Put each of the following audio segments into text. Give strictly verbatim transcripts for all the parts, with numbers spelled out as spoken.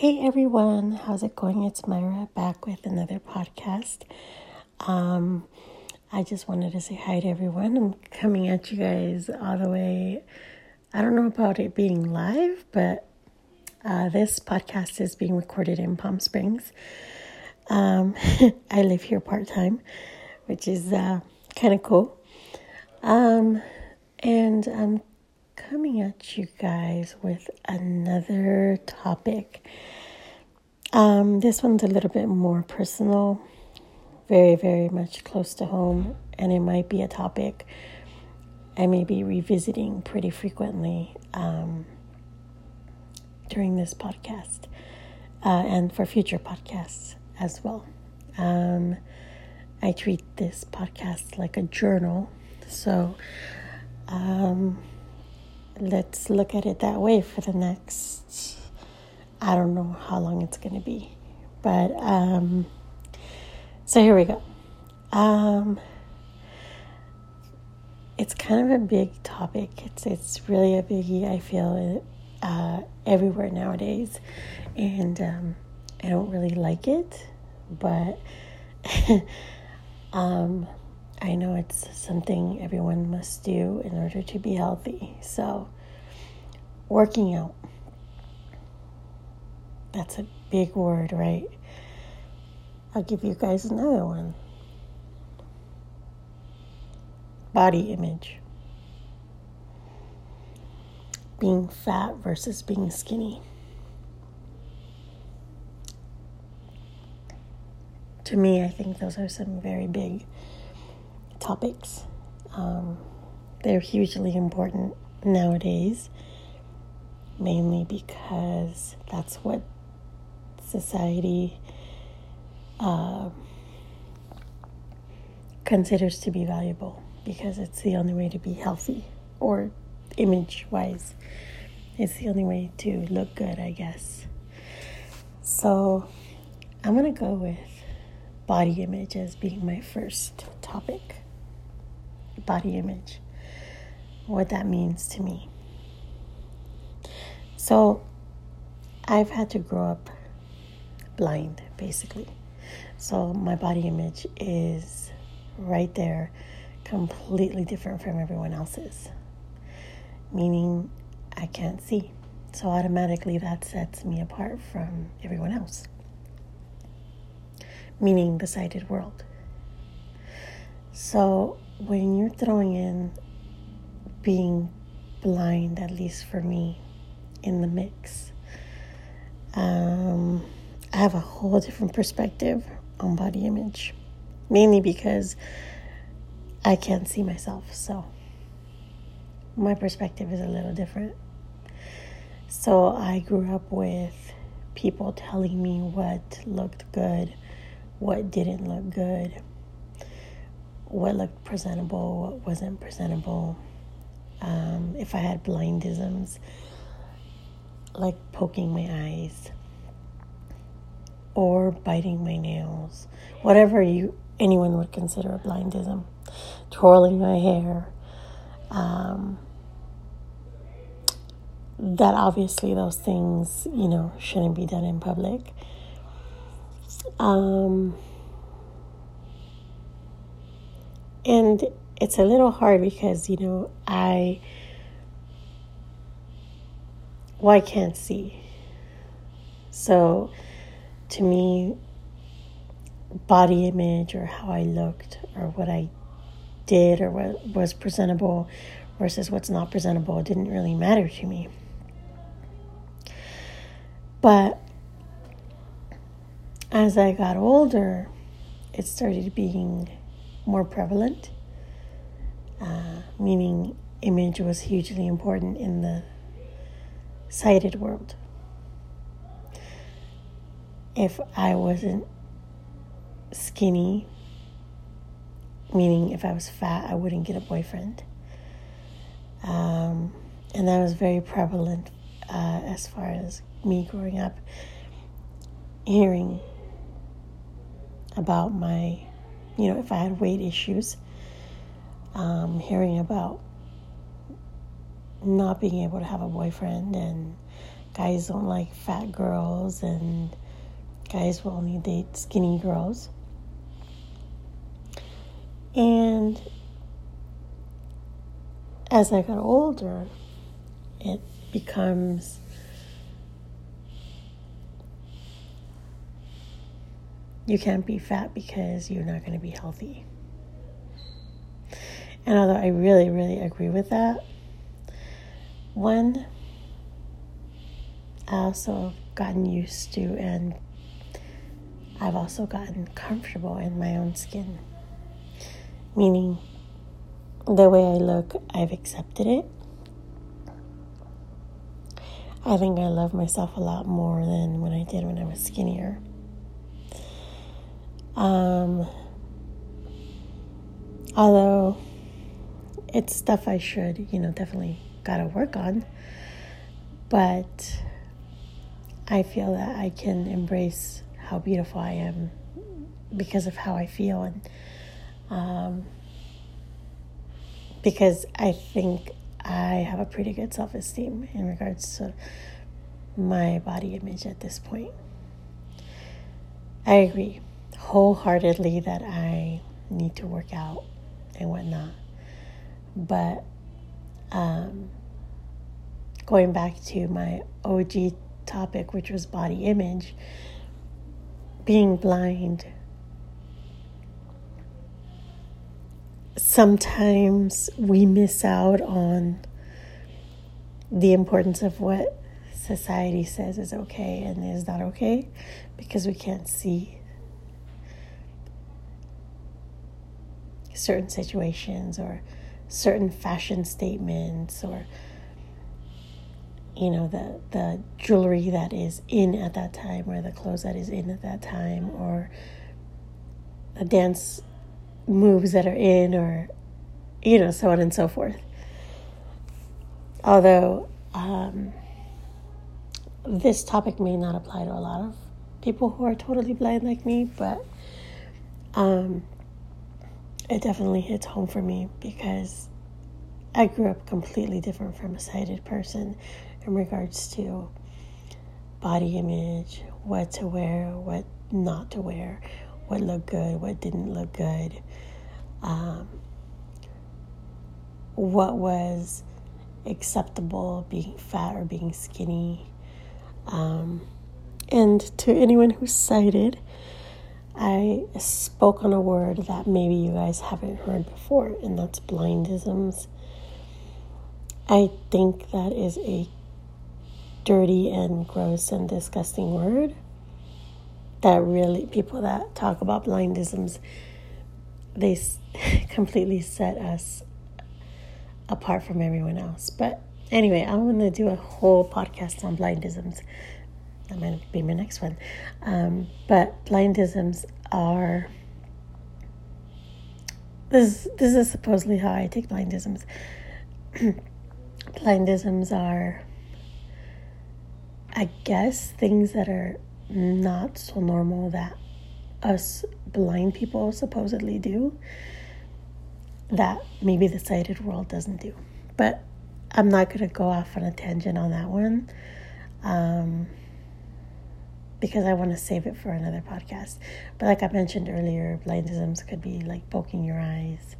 Hey everyone, how's it going? It's Myra back with another podcast. Um, I just wanted to say hi to everyone. I'm coming at you guys all the way. I don't know about it being live, but uh, this podcast is being recorded in Palm Springs. Um, I live here part-time, which is uh, kind of cool. Um, and I'm coming at you guys with another topic. Um, this one's a little bit more personal, very, very much close to home, and it might be a topic I may be revisiting pretty frequently um, during this podcast uh, and for future podcasts as well. Um, I treat this podcast like a journal, so um, let's look at it that way for the next, I don't know how long it's going to be. But, um, so here we go. Um, it's kind of a big topic. It's it's really a biggie, I feel, uh, everywhere nowadays. And um, I don't really like it, but um I know it's something everyone must do in order to be healthy. So, working out. That's a big word, right? I'll give you guys another one. Body image. Being fat versus being skinny. To me, I think those are some very big topics. Um, they're hugely important nowadays, mainly because that's what society uh, considers to be valuable, because it's the only way to be healthy, or image-wise. It's the only way to look good, I guess. So I'm going to go with body image as being my first topic. Body image, what that means to me. So I've had to grow up blind, basically. So my body image is right there, completely different from everyone else's, meaning I can't see. So automatically that sets me apart from everyone else, meaning the sighted world. So when you're throwing in being blind, at least for me, in the mix, um, I have a whole different perspective on body image, mainly because I can't see myself, so my perspective is a little different. So I grew up with people telling me what looked good, what didn't look good, what looked presentable, what wasn't presentable. Um, if I had blindisms, like poking my eyes or biting my nails, whatever you anyone would consider a blindism, twirling my hair, um, that obviously those things, you know, shouldn't be done in public. Um... And it's a little hard because, you know, I, well, I can't see. So to me, body image or how I looked or what I did or what was presentable versus what's not presentable didn't really matter to me. But as I got older, it started being more prevalent, uh, meaning image was hugely important in the sighted world. If I wasn't skinny, meaning if I was fat, I wouldn't get a boyfriend. Um, and that was very prevalent uh, as far as me growing up, hearing about my You know, if I had weight issues, um, hearing about not being able to have a boyfriend and guys don't like fat girls, and guys will only date skinny girls. And as I got older, it becomes you can't be fat because you're not going to be healthy. And although I really, really agree with that, one, I also have gotten used to, and I've also gotten comfortable in my own skin. Meaning, the way I look, I've accepted it. I think I love myself a lot more than when I did when I was skinnier. Um, although it's stuff I should, you know, definitely gotta work on. But I feel that I can embrace how beautiful I am because of how I feel, and um, because I think I have a pretty good self-esteem in regards to my body image at this point. I agree wholeheartedly that I need to work out and whatnot. But um, going back to my O G topic, which was body image, being blind, sometimes we miss out on the importance of what society says is okay and is not okay because we can't see certain situations or certain fashion statements, or you know, the the jewelry that is in at that time, or the clothes that is in at that time, or the dance moves that are in, or you know, so on and so forth. Although um, this topic may not apply to a lot of people who are totally blind like me, but um, it definitely hits home for me because I grew up completely different from a sighted person in regards to body image, what to wear, what not to wear, what looked good, what didn't look good, um, what was acceptable, being fat or being skinny. Um, and to anyone who's sighted, I spoke on a word that maybe you guys haven't heard before, and that's blindisms. I think that is a dirty and gross and disgusting word that really, people that talk about blindisms, they completely set us apart from everyone else. But anyway, I want to do a whole podcast on blindisms. That might be my next one. Um, but blindisms are, this, this is supposedly how I take blindisms. Blindisms are, I guess, things that are not so normal that us blind people supposedly do that maybe the sighted world doesn't do. But I'm not going to go off on a tangent on that one um, because I want to save it for another podcast. But like I mentioned earlier, blindisms could be like poking your eyes,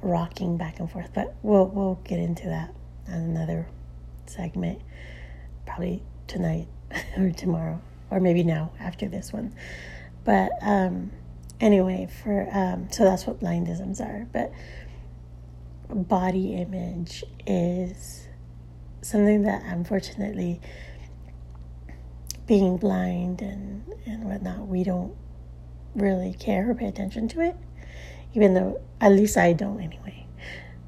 rocking back and forth. But we'll, we'll get into that on another segment, probably tonight or tomorrow, or maybe now after this one. But um, anyway, for um, so that's what blindisms are. But body image is something that, unfortunately, being blind and, and whatnot, we don't really care or pay attention to it, even though, at least I don't anyway.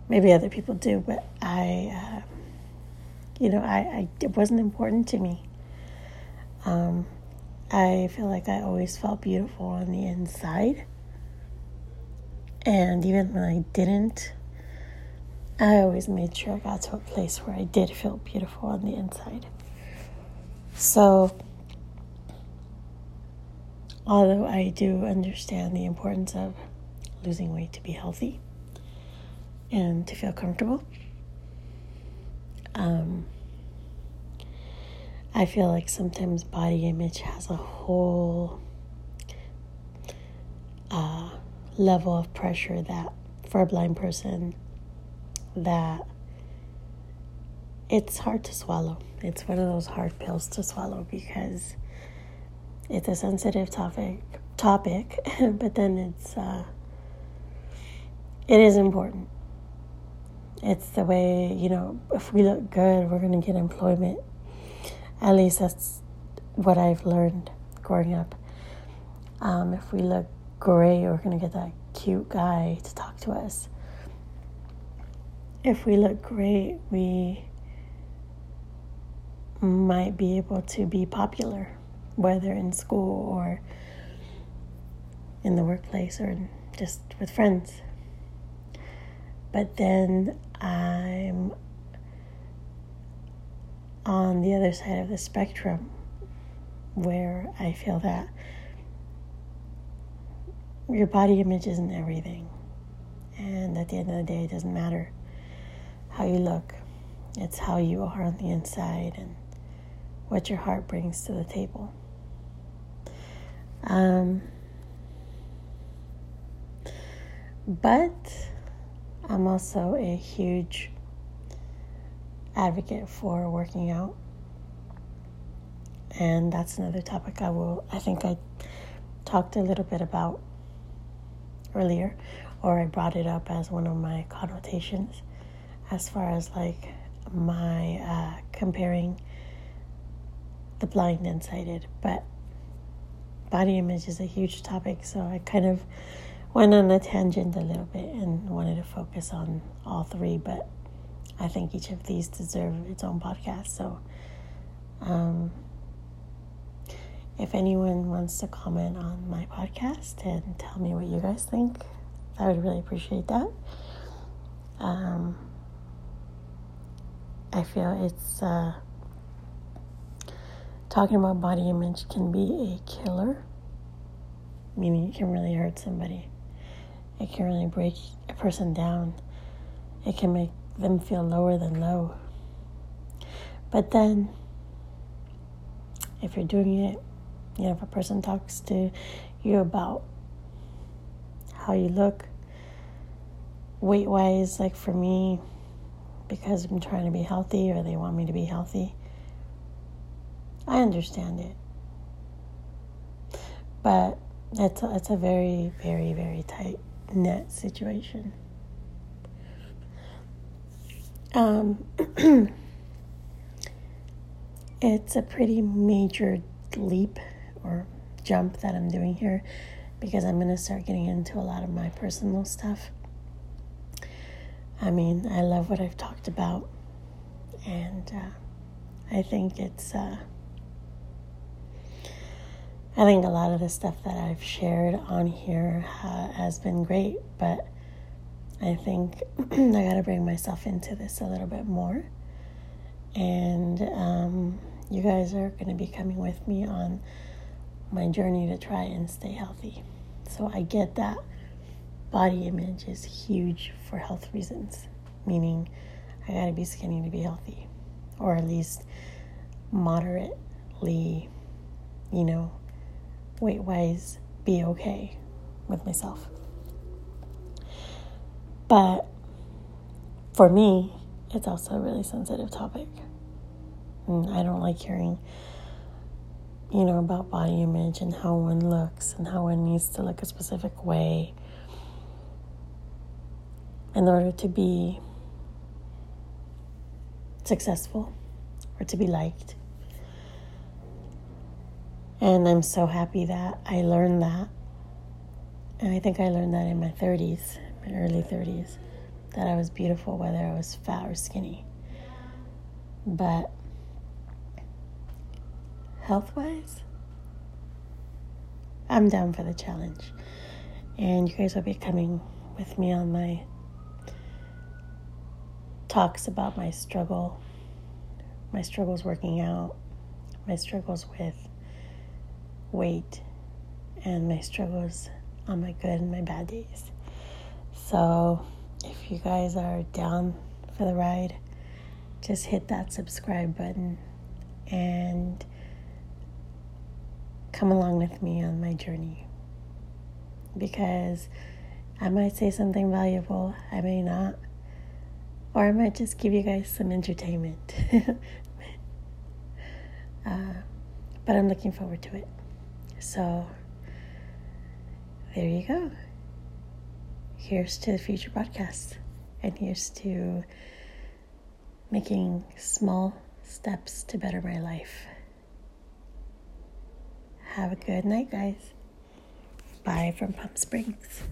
Maybe other people do, but I, uh, you know, I, I it wasn't important to me. Um, I feel like I always felt beautiful on the inside. And even when I didn't, I always made sure I got to a place where I did feel beautiful on the inside. So, although I do understand the importance of losing weight to be healthy and to feel comfortable, um, I feel like sometimes body image has a whole uh, level of pressure that for a blind person that it's hard to swallow. It's one of those hard pills to swallow because it's a sensitive topic, topic, but then it's uh, it is important. It's the way, you know, if we look good, we're going to get employment. At least that's what I've learned growing up. Um, if we look great, we're going to get that cute guy to talk to us. If we look great, we might be able to be popular, whether in school or in the workplace or just with friends. But then I'm on the other side of the spectrum where I feel that your body image isn't everything. And at the end of the day, it doesn't matter how you look. It's how you are on the inside and what your heart brings to the table. Um, but... I'm also a huge advocate for working out. And that's another topic I will, I think I talked a little bit about earlier, or I brought it up as one of my connotations as far as like my uh, comparing the blind and sighted. But body image is a huge topic, so I kind of went on a tangent a little bit and wanted to focus on all three, but I think each of these deserve its own podcast. So um, if anyone wants to comment on my podcast and tell me what you guys think, I would really appreciate that. Um, I feel it's uh, talking about body image can be a killer, meaning it can really hurt somebody. It can really break a person down. It can make them feel lower than low. But then, if you're doing it, you know, if a person talks to you about how you look, weight-wise, like for me, because I'm trying to be healthy or they want me to be healthy, I understand it. But that's a, that's a very, very, very tight net situation. Um, it's a pretty major leap or jump that I'm doing here because I'm going to start getting into a lot of my personal stuff. I mean, I love what I've talked about, and uh, I think it's... Uh, I think a lot of the stuff that I've shared on here uh, has been great, but I think I gotta bring myself into this a little bit more. And um, you guys are gonna be coming with me on my journey to try and stay healthy. So I get that body image is huge for health reasons, meaning I gotta be skinny to be healthy, or at least moderately, you know, weight-wise, be okay with myself. But for me, it's also a really sensitive topic. And I don't like hearing, you know, about body image and how one looks and how one needs to look a specific way in order to be successful or to be liked. And I'm so happy that I learned that. And I think I learned that in my thirties, my early thirties, that I was beautiful whether I was fat or skinny. But health-wise, I'm down for the challenge. And you guys will be coming with me on my talks about my struggle, my struggles working out, my struggles with weight, and my struggles on my good and my bad days. So if you guys are down for the ride, just hit that subscribe button and come along with me on my journey, because I might say something valuable, I may not, or I might just give you guys some entertainment. uh, but I'm looking forward to it. So there you go. Here's to future podcasts, and here's to making small steps to better my life. Have a good night, guys. Bye from Palm Springs.